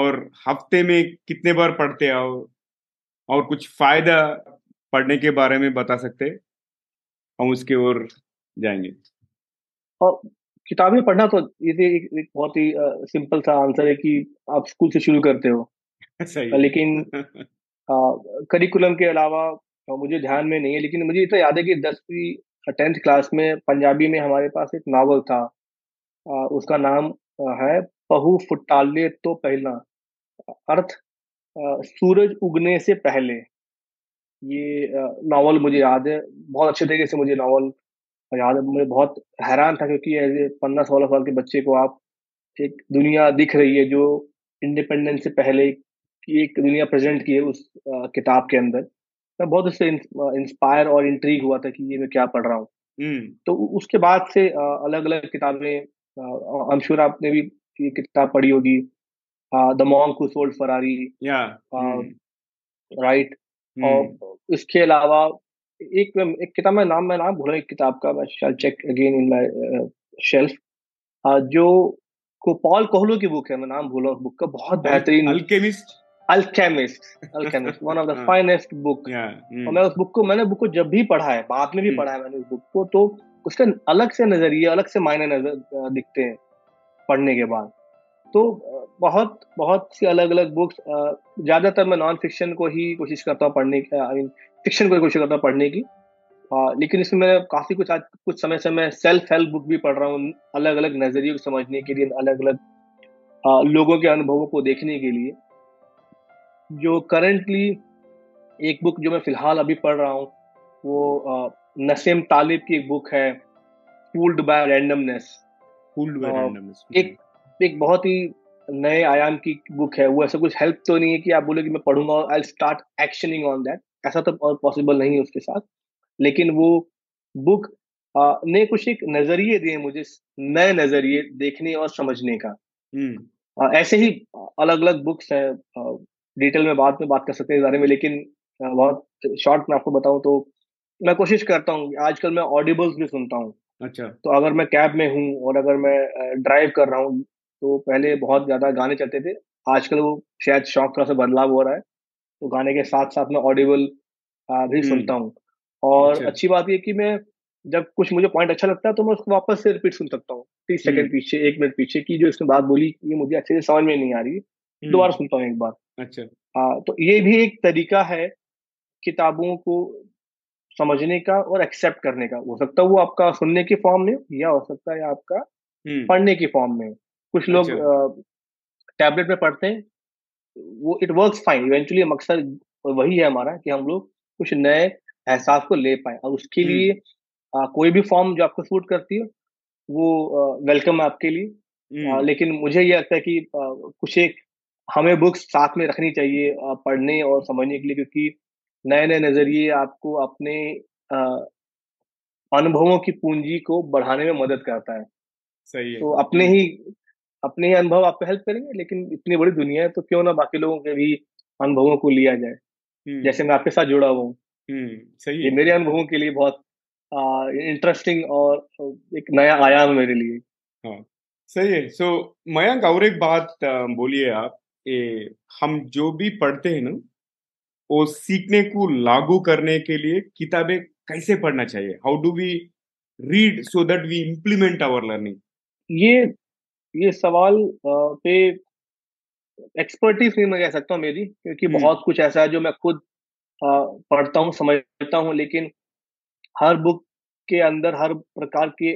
और हफ्ते में कितने बार पढ़ते आओ और कुछ फायदा पढ़ने के बारे में बता सकते हैं, हम उसके ओर जाएंगे। और किताबें पढ़ना तो एक बहुत ही सिंपल सा आंसर है कि आप स्कूल से शुरू करते हो। सही। लेकिन करिकुलम के अलावा मुझे ध्यान में नहीं है, लेकिन मुझे तो याद है कि 10th क्लास में पंजाबी में हमारे पास एक नावल था, उसका नाम है पहू फुटाले तो पहला, अर्थ सूरज उगने से पहले। ये नावल मुझे याद है, बहुत अच्छे तरीके से मुझे नावल याद है। मुझे बहुत हैरान था क्योंकि ऐसे 15-16 साल के बच्चे को आप एक दुनिया दिख रही है जो इंडिपेंडेंस से पहले की एक दुनिया प्रेजेंट की है उस किताब के अंदर। मैं बहुत उससे इंस्पायर और इंट्रीग हुआ था कि ये मैं क्या पढ़ रहा हूँ। तो उसके बाद से अलग अलग किताबें, आई एम श्योर आपने भी ये किताब पढ़ी होगी, the monk who sold Ferrari, right. और इसके अलावा एक किताब, मैं नाम भूल रहा हूँ एक किताब का, मैं शायद check again in my shelf, जो को पॉल कोहलो की बुक है, मैं नाम भूल रहा हूँ बुक का, बहुत बेहतरीन, alchemist, one of the finest book. और मैं उस बुक को जब भी पढ़ा है, बाद में भी पढ़ा है मैंने उस बुक को, तो उसका अलग से नजरिया, अलग से मायने नजर दिखते हैं पढ़ने के बाद। तो बहुत बहुत सी अलग अलग बुक्स, ज्यादातर मैं नॉन फिक्शन को ही कोशिश करता हूँ पढ़ने की, आई मीन फिक्शन को ही कोशिश करता हूँ पढ़ने की। लेकिन इसमें मैं काफी कुछ समय से मैं सेल्फ हेल्प बुक भी पढ़ रहा हूँ, अलग अलग नजरिए को समझने के लिए, अलग अलग लोगों के अनुभवों को देखने के लिए। जो करंटली एक बुक जो मैं फिलहाल अभी पढ़ रहा हूँ वो नसीम तालिब की एक बुक है, फूल्ड बाय रैंडमनेस। एक बहुत ही नए आयाम की बुक है वो। ऐसा कुछ हेल्प तो नहीं है कि आप बोले कि मैं पढ़ूंगा और I start actioning on that, ऐसा तो पॉसिबल नहीं है उसके साथ, लेकिन वो बुक ने कुछ एक नजरिए दिए मुझे, नए नजरिए देखने और समझने का। ऐसे ही अलग अलग बुक्स हैं, डिटेल में बाद में बात कर सकते हैं इस बारे में, लेकिन बहुत शॉर्ट में आपको बताऊं तो मैं कोशिश करता हूँ, आजकल मैं ऑडिबल्स भी सुनता हूँ। अच्छा। तो अगर मैं कैब में हूँ और अगर मैं ड्राइव कर रहा हूँ, तो पहले बहुत ज्यादा गाने चलते थे, आजकल वो शायद शौक थोड़ा सा बदलाव हो रहा है, तो गाने के साथ साथ मैं ऑडिबल भी सुनता हूँ। और अच्छा। अच्छी बात यह कि मैं जब कुछ मुझे पॉइंट अच्छा लगता है तो मैं उसको वापस से रिपीट सुन सकता हूँ, 30 सेकंड पीछे, 1 मिनट पीछे की जो इसने बात बोली ये मुझे अच्छे से समझ में नहीं आ रही, दोबारा सुनता हूँ एक बार। अच्छा। तो ये भी एक तरीका है किताबों को समझने का और एक्सेप्ट करने का। हो सकता है वो आपका सुनने के फॉर्म में, या हो सकता है आपका पढ़ने के फॉर्म में। कुछ लोग टैबलेट में पढ़ते हैं, वो इट वर्क्स फाइन। इवेंचुअली मकसद वही है हमारा कि हम लोग कुछ नए एहसास को ले पाए, और उसके लिए कोई भी फॉर्म जो आपको सूट करती है वो वेलकम है आपके लिए। लेकिन मुझे ये लगता है कि कुछ एक हमें बुक्स साथ में रखनी चाहिए पढ़ने और समझने के लिए, क्योंकि नए नए नजरिए आपको अपने अनुभवों की पूंजी को बढ़ाने में मदद करता है। सही है। तो अपने ही अनुभव आपको हेल्प करेंगे, लेकिन इतनी बड़ी दुनिया है तो क्यों ना बाकी लोगों के भी अनुभवों को लिया जाए, जैसे मैं आपके साथ जुड़ा हुआ हूँ। सही है। मेरे अनुभवों के लिए बहुत इंटरेस्टिंग और एक नया आयाम मेरे लिए। हाँ, सही है। सो मयंक, और एक बात बोलिए आप, हम जो भी पढ़ते हैं ना, वो सीखने को लागू करने के लिए किताबें कैसे पढ़ना चाहिए? How do we read so that we implement our learning? ये सवाल पे एक्सपर्टीज नहीं मैं कह सकता हूँ मेरी, क्योंकि बहुत कुछ ऐसा है जो मैं खुद पढ़ता हूँ, समझता हूँ, लेकिन हर बुक के अंदर हर प्रकार के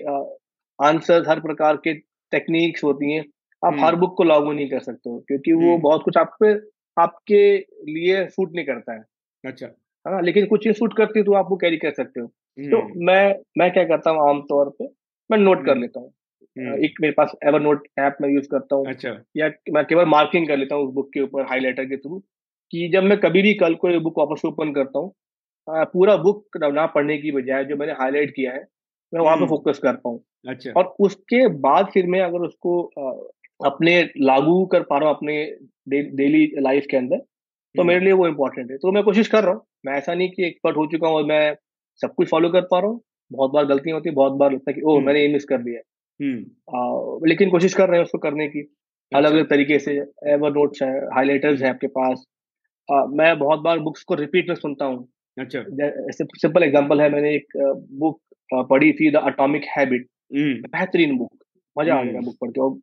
आंसर्स, हर प्रकार के टेक्निक्स होती हैं। आप हर बुक को लागू नहीं कर सकते हो, क्योंकि वो बहुत कुछ आपके लिए सूट नहीं करता है। अच्छा। है ना? लेकिन कुछ ये सूट करती है तो आप वो कैरी कर सकते हो। तो मैं क्या करता हूँ आमतौर पे, मैं नोट कर लेता हूँ। एक मेरे पास एवर नोट ऐप मैं यूज करता हूँ। अच्छा। या मैं केवल मार्किंग कर लेता हूँ उस बुक के ऊपर हाईलाइटर के थ्रू, कि जब मैं कभी भी कल को बुक वापस ओपन करता हूँ, पूरा बुक ना पढ़ने की बजाय जो मैंने हाईलाइट किया है मैं वहां पे फोकस कर पाऊँ। अच्छा। और उसके बाद फिर मैं अगर उसको अपने लागू कर पा रहा हूँ अपने डेली लाइफ के अंदर, तो मेरे लिए वो इम्पोर्टेंट है। तो मैं कोशिश कर रहा हूँ, मैं ऐसा नहीं कि एक्सपर्ट हो चुका हूँ और मैं सब कुछ फॉलो कर पा रहा हूँ। बहुत बार गलतियां होती है, बहुत बार लगता है कि ओह मैंने ये मिस कर दिया, लेकिन कोशिश कर रहे हैं उसको करने की। अलग अलग तरीके से एवर नोट्स है, हाईलाइटर्स है आपके पास। मैं बहुत बार बुक्स को रिपीट में सुनता हूँ। अच्छा। सिंपल एग्जांपल है, मैंने एक बुक पढ़ी थी, द एटॉमिक हैबिट। बेहतरीन बुक, मजा आ गया बुक पढ़ के, और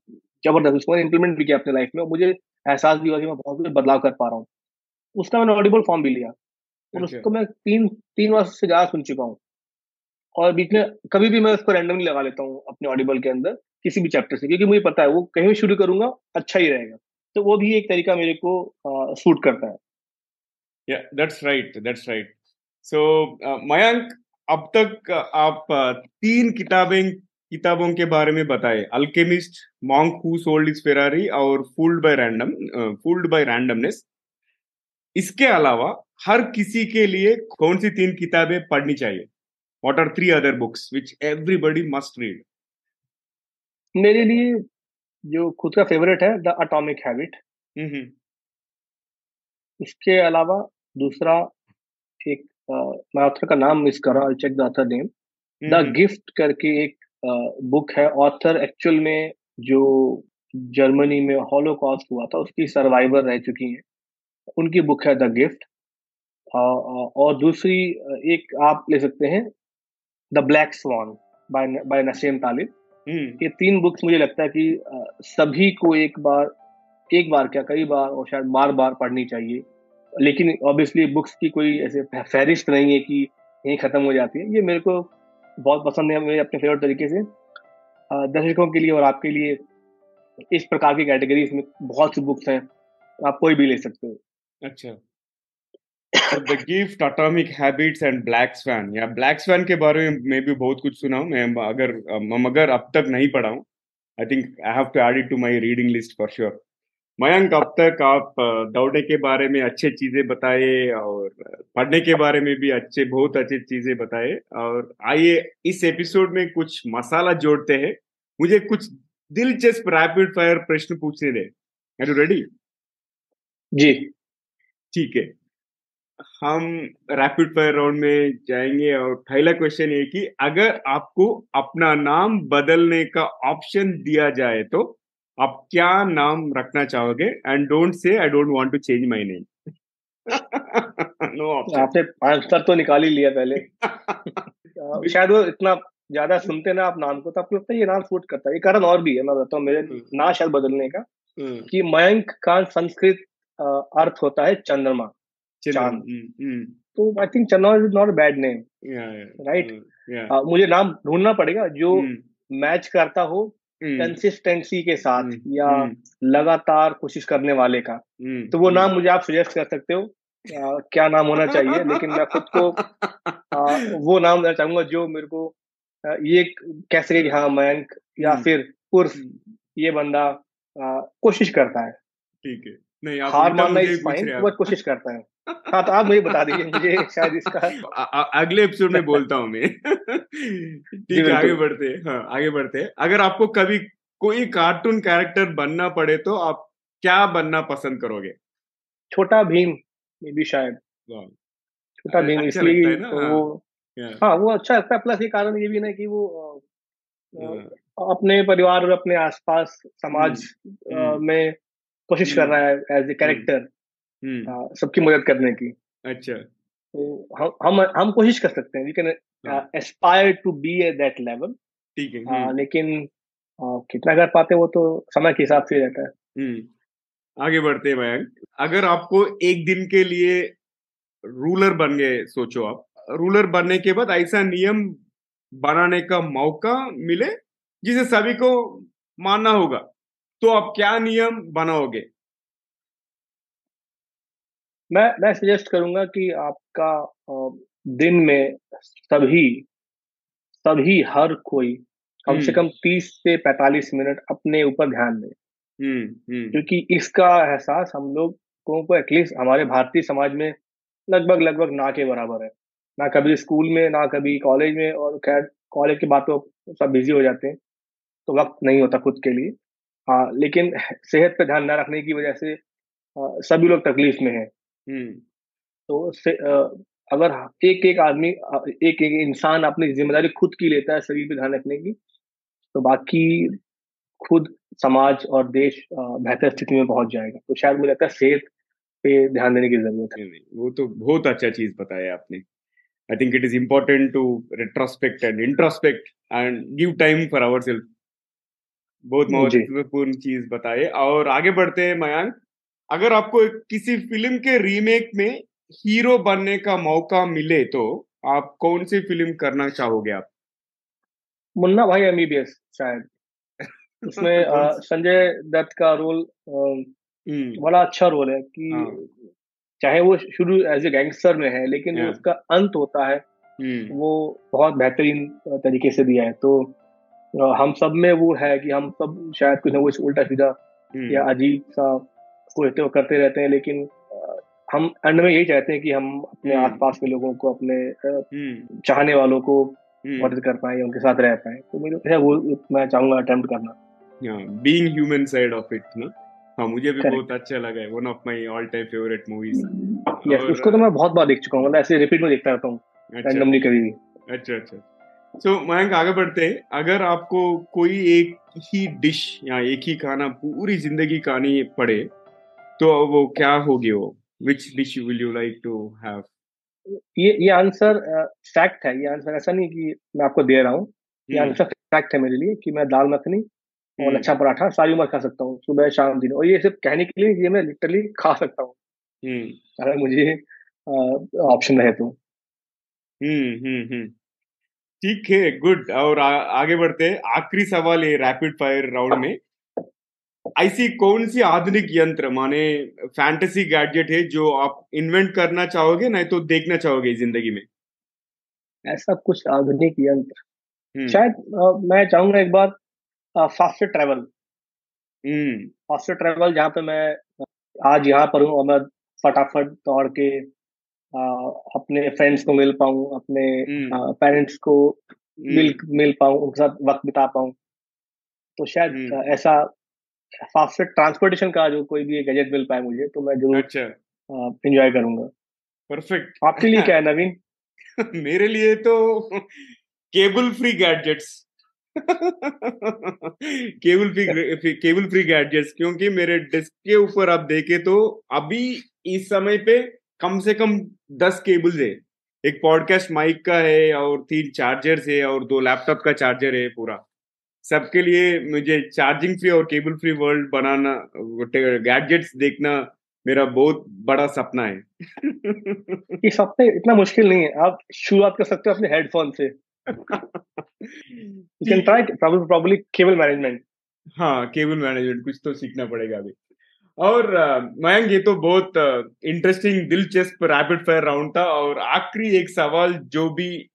जबरदस्त उसको इम्प्लीमेंट भी किया अपने लाइफ में। मुझे एहसास भी हुआ कि मैं बहुत कुछ बदलाव कर पा रहा हूँ। उसका मैंने ऑडिबल फॉर्म भी लिया और उसको मैं तीन बार से ज्यादा सुन चुका हूँ। और बीच में कभी भी मैं उसको रैंडमली लगा लेता हूँ अपने ऑडिबल के अंदर किसी भी चैप्टर से, क्योंकि मुझे पता है वो कहीं भी शुरू करूंगा अच्छा ही रहेगा। तो वो भी एक तरीका मेरे को सूट करता है। Yeah, that's right. So, Mayank, अब तक आप 3 किताबों के बारे में बताए, alchemist, monk who sold his Ferrari और फूल्ड बाय रैंडमनेस। इसके अलावा हर किसी के लिए कौन सी 3 किताबें पढ़नी चाहिए? What are 3 other books which everybody must read? मेरे लिए जो खुद का फेवरेट है, द एटॉमिक हैबिट। इसके अलावा दूसरा एक, मैं ऑथर का नाम मिस कर रहा हूँ, check the author name, the gift करके एक बुक है। ऑथर एक्चुअल में जो जर्मनी में हॉलोकॉस्ट हुआ था उसकी सर्वाइवर रह चुकी हैं, उनकी बुक है द गिफ्ट। और दूसरी एक आप ले सकते हैं, the black swan by Nassim Taleb. ये 3 बुक्स मुझे लगता है कि सभी को एक बार क्या कई बार और शायद बार बार पढ़नी चाहिए। लेकिन ऑब्वियसली बुक्स की कोई ऐसे फहरिस्त नहीं है कि यही खत्म हो जाती है। ये मेरे को बहुत पसंद है, मेरे अपने फेवरेट तरीके से दर्शकों के लिए और आपके लिए इस प्रकार की कैटेगरीज में बहुत सी बुक्स हैं, आप कोई भी ले सकते हो। अच्छा। The gift, atomic habits and black swan. या ब्लैक स्वैन के बारे में मैं भी बहुत कुछ सुना हूँ, मैं मगर अब तक नहीं पढ़ा हूँ। I think I have to add it to my reading list for sure. Mayank, अब तक आप दौड़ने के बारे में अच्छे चीजें बताए और पढ़ने के बारे में भी बहुत अच्छे चीजें बताए, और आइए इस एपिसोड में कुछ मसाला जोड़ते हैं। मुझे कुछ दिलचस्प रैपिड फायर प्रश्न पूछने दें। Are you ready? जी ठीक है, हम रैपिड फायर राउंड में जाएंगे। और पहला क्वेश्चन ये कि अगर आपको अपना नाम बदलने का ऑप्शन दिया जाए तो आप क्या नाम रखना चाहोगे? And don't say I don't want to change my name. No option. आपने आंसर तो निकाल ही लिया पहले। शायद वो इतना ज्यादा सुनते ना आप नाम को, तो आपको लगता है ये नाम सूट करता है। ये कारण और भी है, मैं बताता हूँ मेरे ना शायद बदलने का, कि मयंक का संस्कृत अर्थ होता है चंद्रमा, चांद। तो आई थिंक चंद्रमा is not a bad name, right? मुझे नाम ढूंढना पड़ेगा जो मैच करता हो कंसिस्टेंसी के साथ, या लगातार कोशिश करने वाले का। तो वो नाम मुझे आप सजेस्ट कर सकते हो क्या नाम होना चाहिए, लेकिन मैं खुद को वो नाम देना चाहूंगा जो मेरे को ये कह सके कि हाँ मयंक या फिर उर्फ ये बंदा कोशिश करता है। ठीक है, नहीं आप हार मानना इज फाइन, बट कोशिश करता है। हाँ तो आप मुझे बता दीजिए, मुझे शायद इसका अगले एपिसोड में बोलता हूँ मैं। ठीक है, आगे बढ़ते हैं। अगर आपको कभी कोई कार्टून कैरेक्टर बनना पड़े तो आप क्या बनना पसंद करोगे? छोटा भीम भी शायद। छोटा भीम अच्छा इसलिए वो, हाँ वो अच्छा लगता है। प्लस ये कारण ये भी ना कि वो अपने परिवार और अपने आसपास समाज में कोशिश कर रहा है एज ए कैरेक्टर सबकी मदद करने की। अच्छा, तो हम कोशिश कर सकते हैं, we can aspire to be at that level. ठीक है, लेकिन कितना कर पाते वो तो समय के हिसाब से रहता है। आगे बढ़ते हैं मयंक, अगर आपको एक दिन के लिए रूलर बन गए, सोचो आप रूलर बनने के बाद ऐसा नियम बनाने का मौका मिले जिसे सभी को मानना होगा, तो आप क्या नियम बनाओगे? मैं सजेस्ट करूंगा कि आपका दिन में सभी हर कोई कम से कम 30 से 45 मिनट अपने ऊपर ध्यान दें, क्योंकि इसका एहसास हम लोगों को एटलीस्ट हमारे भारतीय समाज में लगभग ना के बराबर है। ना कभी स्कूल में, ना कभी कॉलेज में, और खैर कॉलेज के बाद तो सब बिजी हो जाते हैं तो वक्त नहीं होता खुद के लिए। हाँ, लेकिन सेहत पर ध्यान न रखने की वजह से सभी लोग तकलीफ में हैं। तो अगर एक आदमी, एक इंसान अपनी जिम्मेदारी खुद की लेता है शरीर पे ध्यान रखने की, तो बाकी खुद समाज और देश बेहतर स्थिति में पहुंच जाएगा। तो शायद मुझे लगता है सेहत पे ध्यान देने की जरूरत है। वो तो बहुत अच्छा चीज बताया आपने। I think it is important to retrospect and introspect and give time for ourselves. बहुत महत्वपूर्ण चीज बताए। और आगे बढ़ते हैं मयंक, अगर आपको किसी फिल्म के रीमेक में हीरो बनने का मौका मिले तो आप कौन सी फिल्म करना चाहोगे? आप मुन्ना भाई एमबीबीएस शायद। उसमें संजय दत्त का रोल बड़ा अच्छा रोल है कि चाहे वो शुरू एज ए गैंगस्टर में है, लेकिन उसका अंत होता है वो बहुत बेहतरीन तरीके से दिया है। तो हम सब में वो है कि हम सब शायद कुछ ना कुछ उल्टा सीधा या अजीब सा सोचते करते रहते हैं, लेकिन हम एंड में यही चाहते हैं कि हम अपने आसपास के लोगों को, अपने चाहने वालों को मदद कर पाए, उनके साथ रह पाए। तो मुझे वो मैं चाहूंगा अटेम्प्ट करना, being human side of it ना। हाँ, मुझे भी बहुत अच्छा लगा है, one of my all time favourite movies. Yes, उसको तो मैं बहुत बार देख चुका हूँ, ऐसे रिपीट में देखता रहता हूँ रैंडमली कभी भी। अच्छा, तो मयंक आगे बढ़ते हैं, अगर आपको कोई एक ही डिश या एक ही खाना पूरी जिंदगी खानी पड़े तो वो क्या होगी? वो which dish will you like to have? ये आंसर फैक्ट है, ये आंसर ऐसा नहीं कि मैं आपको दे रहा हूँ, ये आंसर फैक्ट है मेरे लिए कि मैं दाल मखनी और लच्छा पराठा सारी उम्र खा सकता हूँ, सुबह शाम दिन। और ये सिर्फ कहने के लिए, ये मैं लिटरली खा सकता हूँ अगर मुझे ऑप्शन रहे तो। ठीक है, गुड। और आगे बढ़ते हैं, आखिरी सवाल है रैपिड फायर राउंड में, ऐसी कौन सी आधुनिक यंत्र माने फैंटेसी गैजेट है जो आप इन्वेंट करना चाहोगे, नहीं तो देखना चाहोगे जिंदगी में? ऐसा कुछ आधुनिक यंत्र शायद मैं चाहूंगा एक बार फास्टर ट्रेवल। हॉस्टल ट्रेवल जहाँ पे मैं आज यहाँ पर हूँ और मैं फटाफट दौड़ के अपने फ्रेंड्स को मिल पाऊँ, अपने पेरेंट्स को मिल पाऊँ, उनके साथ वक्त बिता पाऊँ। तो शायद ऐसा फास्ट ट्रांसपोर्टेशन का जो कोई भी एक गैजेट मिल पाए मुझे तो मैं जरूर एंजॉय करूंगा। परफेक्ट। आपके लिए क्या है नवीन? मेरे लिए तो cable free gadgets cable free gadgets, क्योंकि मेरे डिस्क के ऊपर आप देखे तो अभी इस समय पे कम से कम 10 केबल्स है। एक पॉडकास्ट माइक का है और 3 चार्जर्स है और 2 लैपटॉप का चार्जर है। पूरा सबके लिए मुझे चार्जिंग फ्री और केबल फ्री वर्ल्ड बनाना, गैजेट्स देखना मेरा बहुत बड़ा सपना है। ये सपना इतना मुश्किल नहीं है, आप शुरुआत कर सकते हो अपने हेडफोन से। You can try probably cable management. हाँ, केबल मैनेजमेंट कुछ तो सीखना पड़ेगा अभी। और मयंक, ये तो बहुत इंटरेस्टिंग दिलचस्प रैपिड फायर राउंड था। और आखिरी एक सवाल, जो भी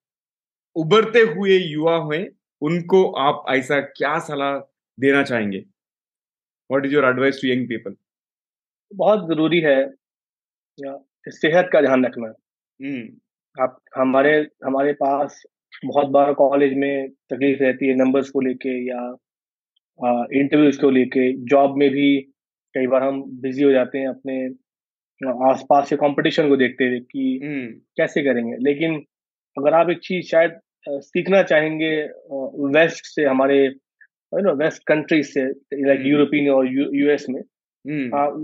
उभरते हुए युवा हुए उनको आप ऐसा क्या सलाह देना चाहेंगे? What is your advice to young people? बहुत जरूरी है सेहत का ध्यान रखना। आप हमारे पास बहुत बार कॉलेज में तकलीफ रहती है नंबर्स को लेके या इंटरव्यूज को लेके। जॉब में भी कई बार हम बिजी हो जाते हैं अपने आसपास के कंपटीशन को देखते हुए कि कैसे करेंगे। लेकिन अगर आप एक चीज शायद सीखना चाहेंगे वेस्ट से, हमारे वेस्ट कंट्रीज से, लाइक यूरोपियन और यूएस में,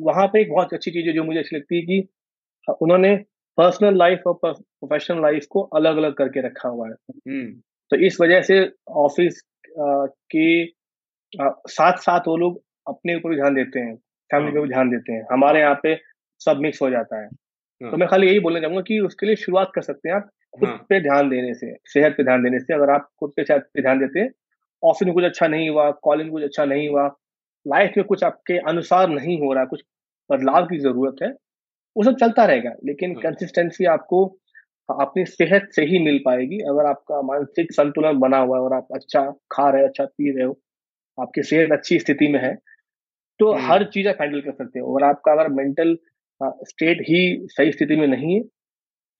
वहाँ पे एक बहुत अच्छी चीज है जो मुझे अच्छी लगती है कि उन्होंने पर्सनल लाइफ और प्रोफेशनल लाइफ को अलग अलग करके रखा हुआ है। तो इस वजह से ऑफिस के साथ साथ वो लोग अपने ऊपर भी ध्यान देते हैं, फैमिली पे भी ध्यान देते हैं। हमारे यहाँ पे सब मिक्स हो जाता है। तो मैं खाली यही बोलना चाहूंगा कि उसके लिए शुरुआत कर सकते हैं आप खुद पे ध्यान देने से, सेहत पे ध्यान देने से। अगर आप खुद पे सेहत पे ध्यान देते हैं, ऑफिस में कुछ अच्छा नहीं हुआ, कॉलेज में कुछ अच्छा नहीं हुआ, लाइफ में कुछ आपके अनुसार नहीं हो रहा, कुछ बदलाव की जरूरत है, वो सब चलता रहेगा। लेकिन कंसिस्टेंसी आपको अपनी सेहत से ही मिल पाएगी। अगर आपका मानसिक संतुलन बना हुआ है और आप अच्छा खा रहे हो, अच्छा पी रहे हो, आपकी सेहत अच्छी स्थिति में है, तो हर चीज आप हैंडल कर सकते हो। और आपका अगर मेंटल स्टेट ही सही स्थिति में नहीं है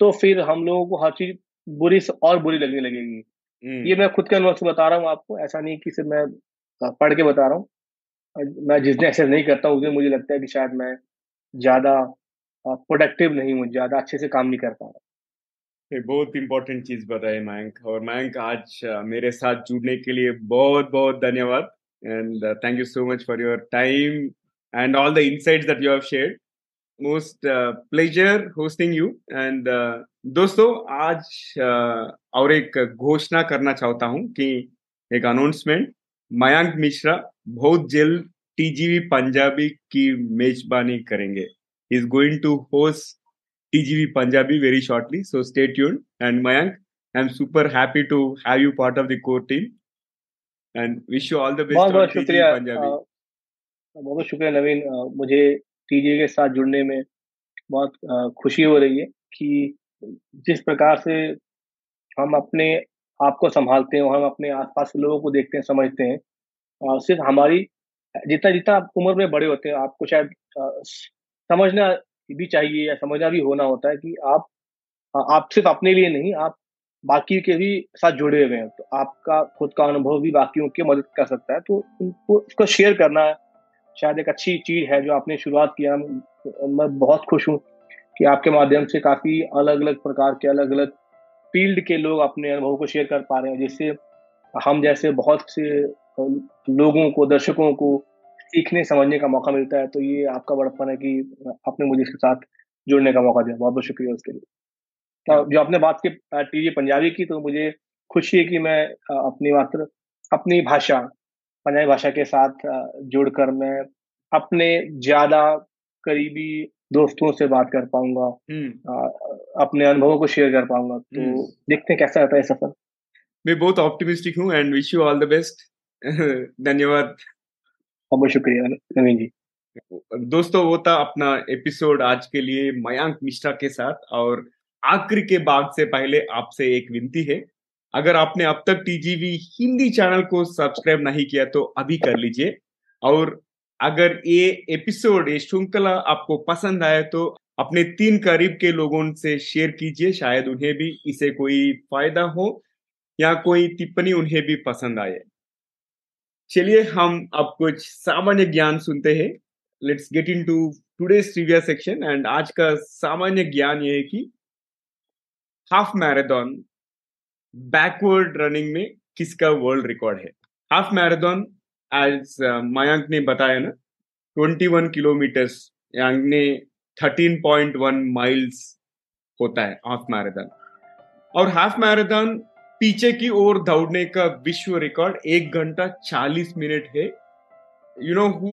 तो फिर हम लोगों को हर चीज बुरी से और बुरी लगने लगेगी। ये मैं खुद के अनुभव से बता रहा हूँ आपको, ऐसा नहीं कि सिर्फ मैं पढ़ के बता रहा हूँ। मैं जिस दिन एक्सरसाइज नहीं करता हूँ उस दिन मुझे लगता है कि शायद मैं ज्यादा प्रोडक्टिव नहीं हूँ, ज्यादा अच्छे से काम नहीं कर पा रहा। बहुत इंपॉर्टेंट चीज बताए मयंक। और मयंक, आज मेरे साथ जुड़ने के लिए बहुत बहुत धन्यवाद and thank you so much for your time and all the insights that you have shared. Most pleasure hosting you. And दोस्तों, आज और एक घोषणा करना चाहता हूँ कि एक अनाउंसमेंट, मयंक मिश्रा बहुत जल्द टीजीवी पंजाबी की मेजबानी करेंगे। Is going to host TGV Punjabi very shortly, so stay tuned. And Mayank, I'm super happy to have you part of the core team, and wish you all the best on TGV Punjabi. बहुत शुक्रिया नवीन, मुझे TGV के साथ जुड़ने में बहुत खुशी हो रही है कि जिस प्रकार से हम अपने आप को संभालते हैं और हम अपने आसपास के लोगों को देखते हैं, समझते हैं। सिर्फ हमारी जितना जितना आप उम्र में बड़े होते हैं, आपको शायद समझना भी चाहिए या समझना भी होना होता है कि आप सिर्फ अपने लिए नहीं, आप बाकी के भी साथ जुड़े हुए हैं। तो आपका खुद का अनुभव भी बाकियों की मदद कर सकता है। तो उनको उसको शेयर करना शायद एक अच्छी चीज है जो आपने शुरुआत किया। मैं बहुत खुश हूँ कि आपके माध्यम से काफी अलग अलग प्रकार के, अलग अलग फील्ड के लोग अपने अनुभव को शेयर कर पा रहे हैं, जिससे हम जैसे बहुत से लोगों को, दर्शकों को सीखने समझने का मौका मिलता है। तो ये आपका बड़प्पन है कि आपने मुझे इसके साथ जुड़ने का मौका दिया। बहुत बहुत शुक्रिया उसके लिए। जो आपने बात की टीवी पंजाबी की, तो मुझे खुशी है कि मैं अपनी भाषा, पंजाबी भाषा के साथ जुड़कर मैं अपने ज्यादा करीबी दोस्तों से बात कर पाऊंगा, अपने अनुभवों को शेयर कर पाऊंगा। तो देखते हैं कैसा रहता है सफर। मैं बहुत ऑप्टिमिस्टिक हूँ and wish you all the best. धन्यवाद, बहुत शुक्रिया नवीन जी। दोस्तों, वो था अपना एपिसोड आज के लिए मयंक मिश्रा के साथ। और आखिरी के भाग से पहले आपसे एक विनती है, अगर आपने अब तक टीजीवी हिंदी चैनल को सब्सक्राइब नहीं किया तो अभी कर लीजिए। और अगर ये एपिसोड, ये श्रृंखला आपको पसंद आए तो अपने 3 करीब के लोगों से शेयर कीजिए, शायद उन्हें भी इसे कोई फायदा हो या कोई टिप्पणी उन्हें भी पसंद आए। चलिए हम अब कुछ सामान्य ज्ञान सुनते हैं। Let's get into today's trivia section. And आज का सामान्य ज्ञान ये है कि हाफ मैराथन बैकवर्ड रनिंग में किसका वर्ल्ड रिकॉर्ड है। हाफ मैराथन, एज मयंक ने बताया ना, 21 किलोमीटर्स यानी 13.1 माइल्स होता है हाफ मैराथन। और हाफ मैराथन पीछे की ओर दौड़ने का विश्व रिकॉर्ड 1 घंटा 40 मिनट है। You know who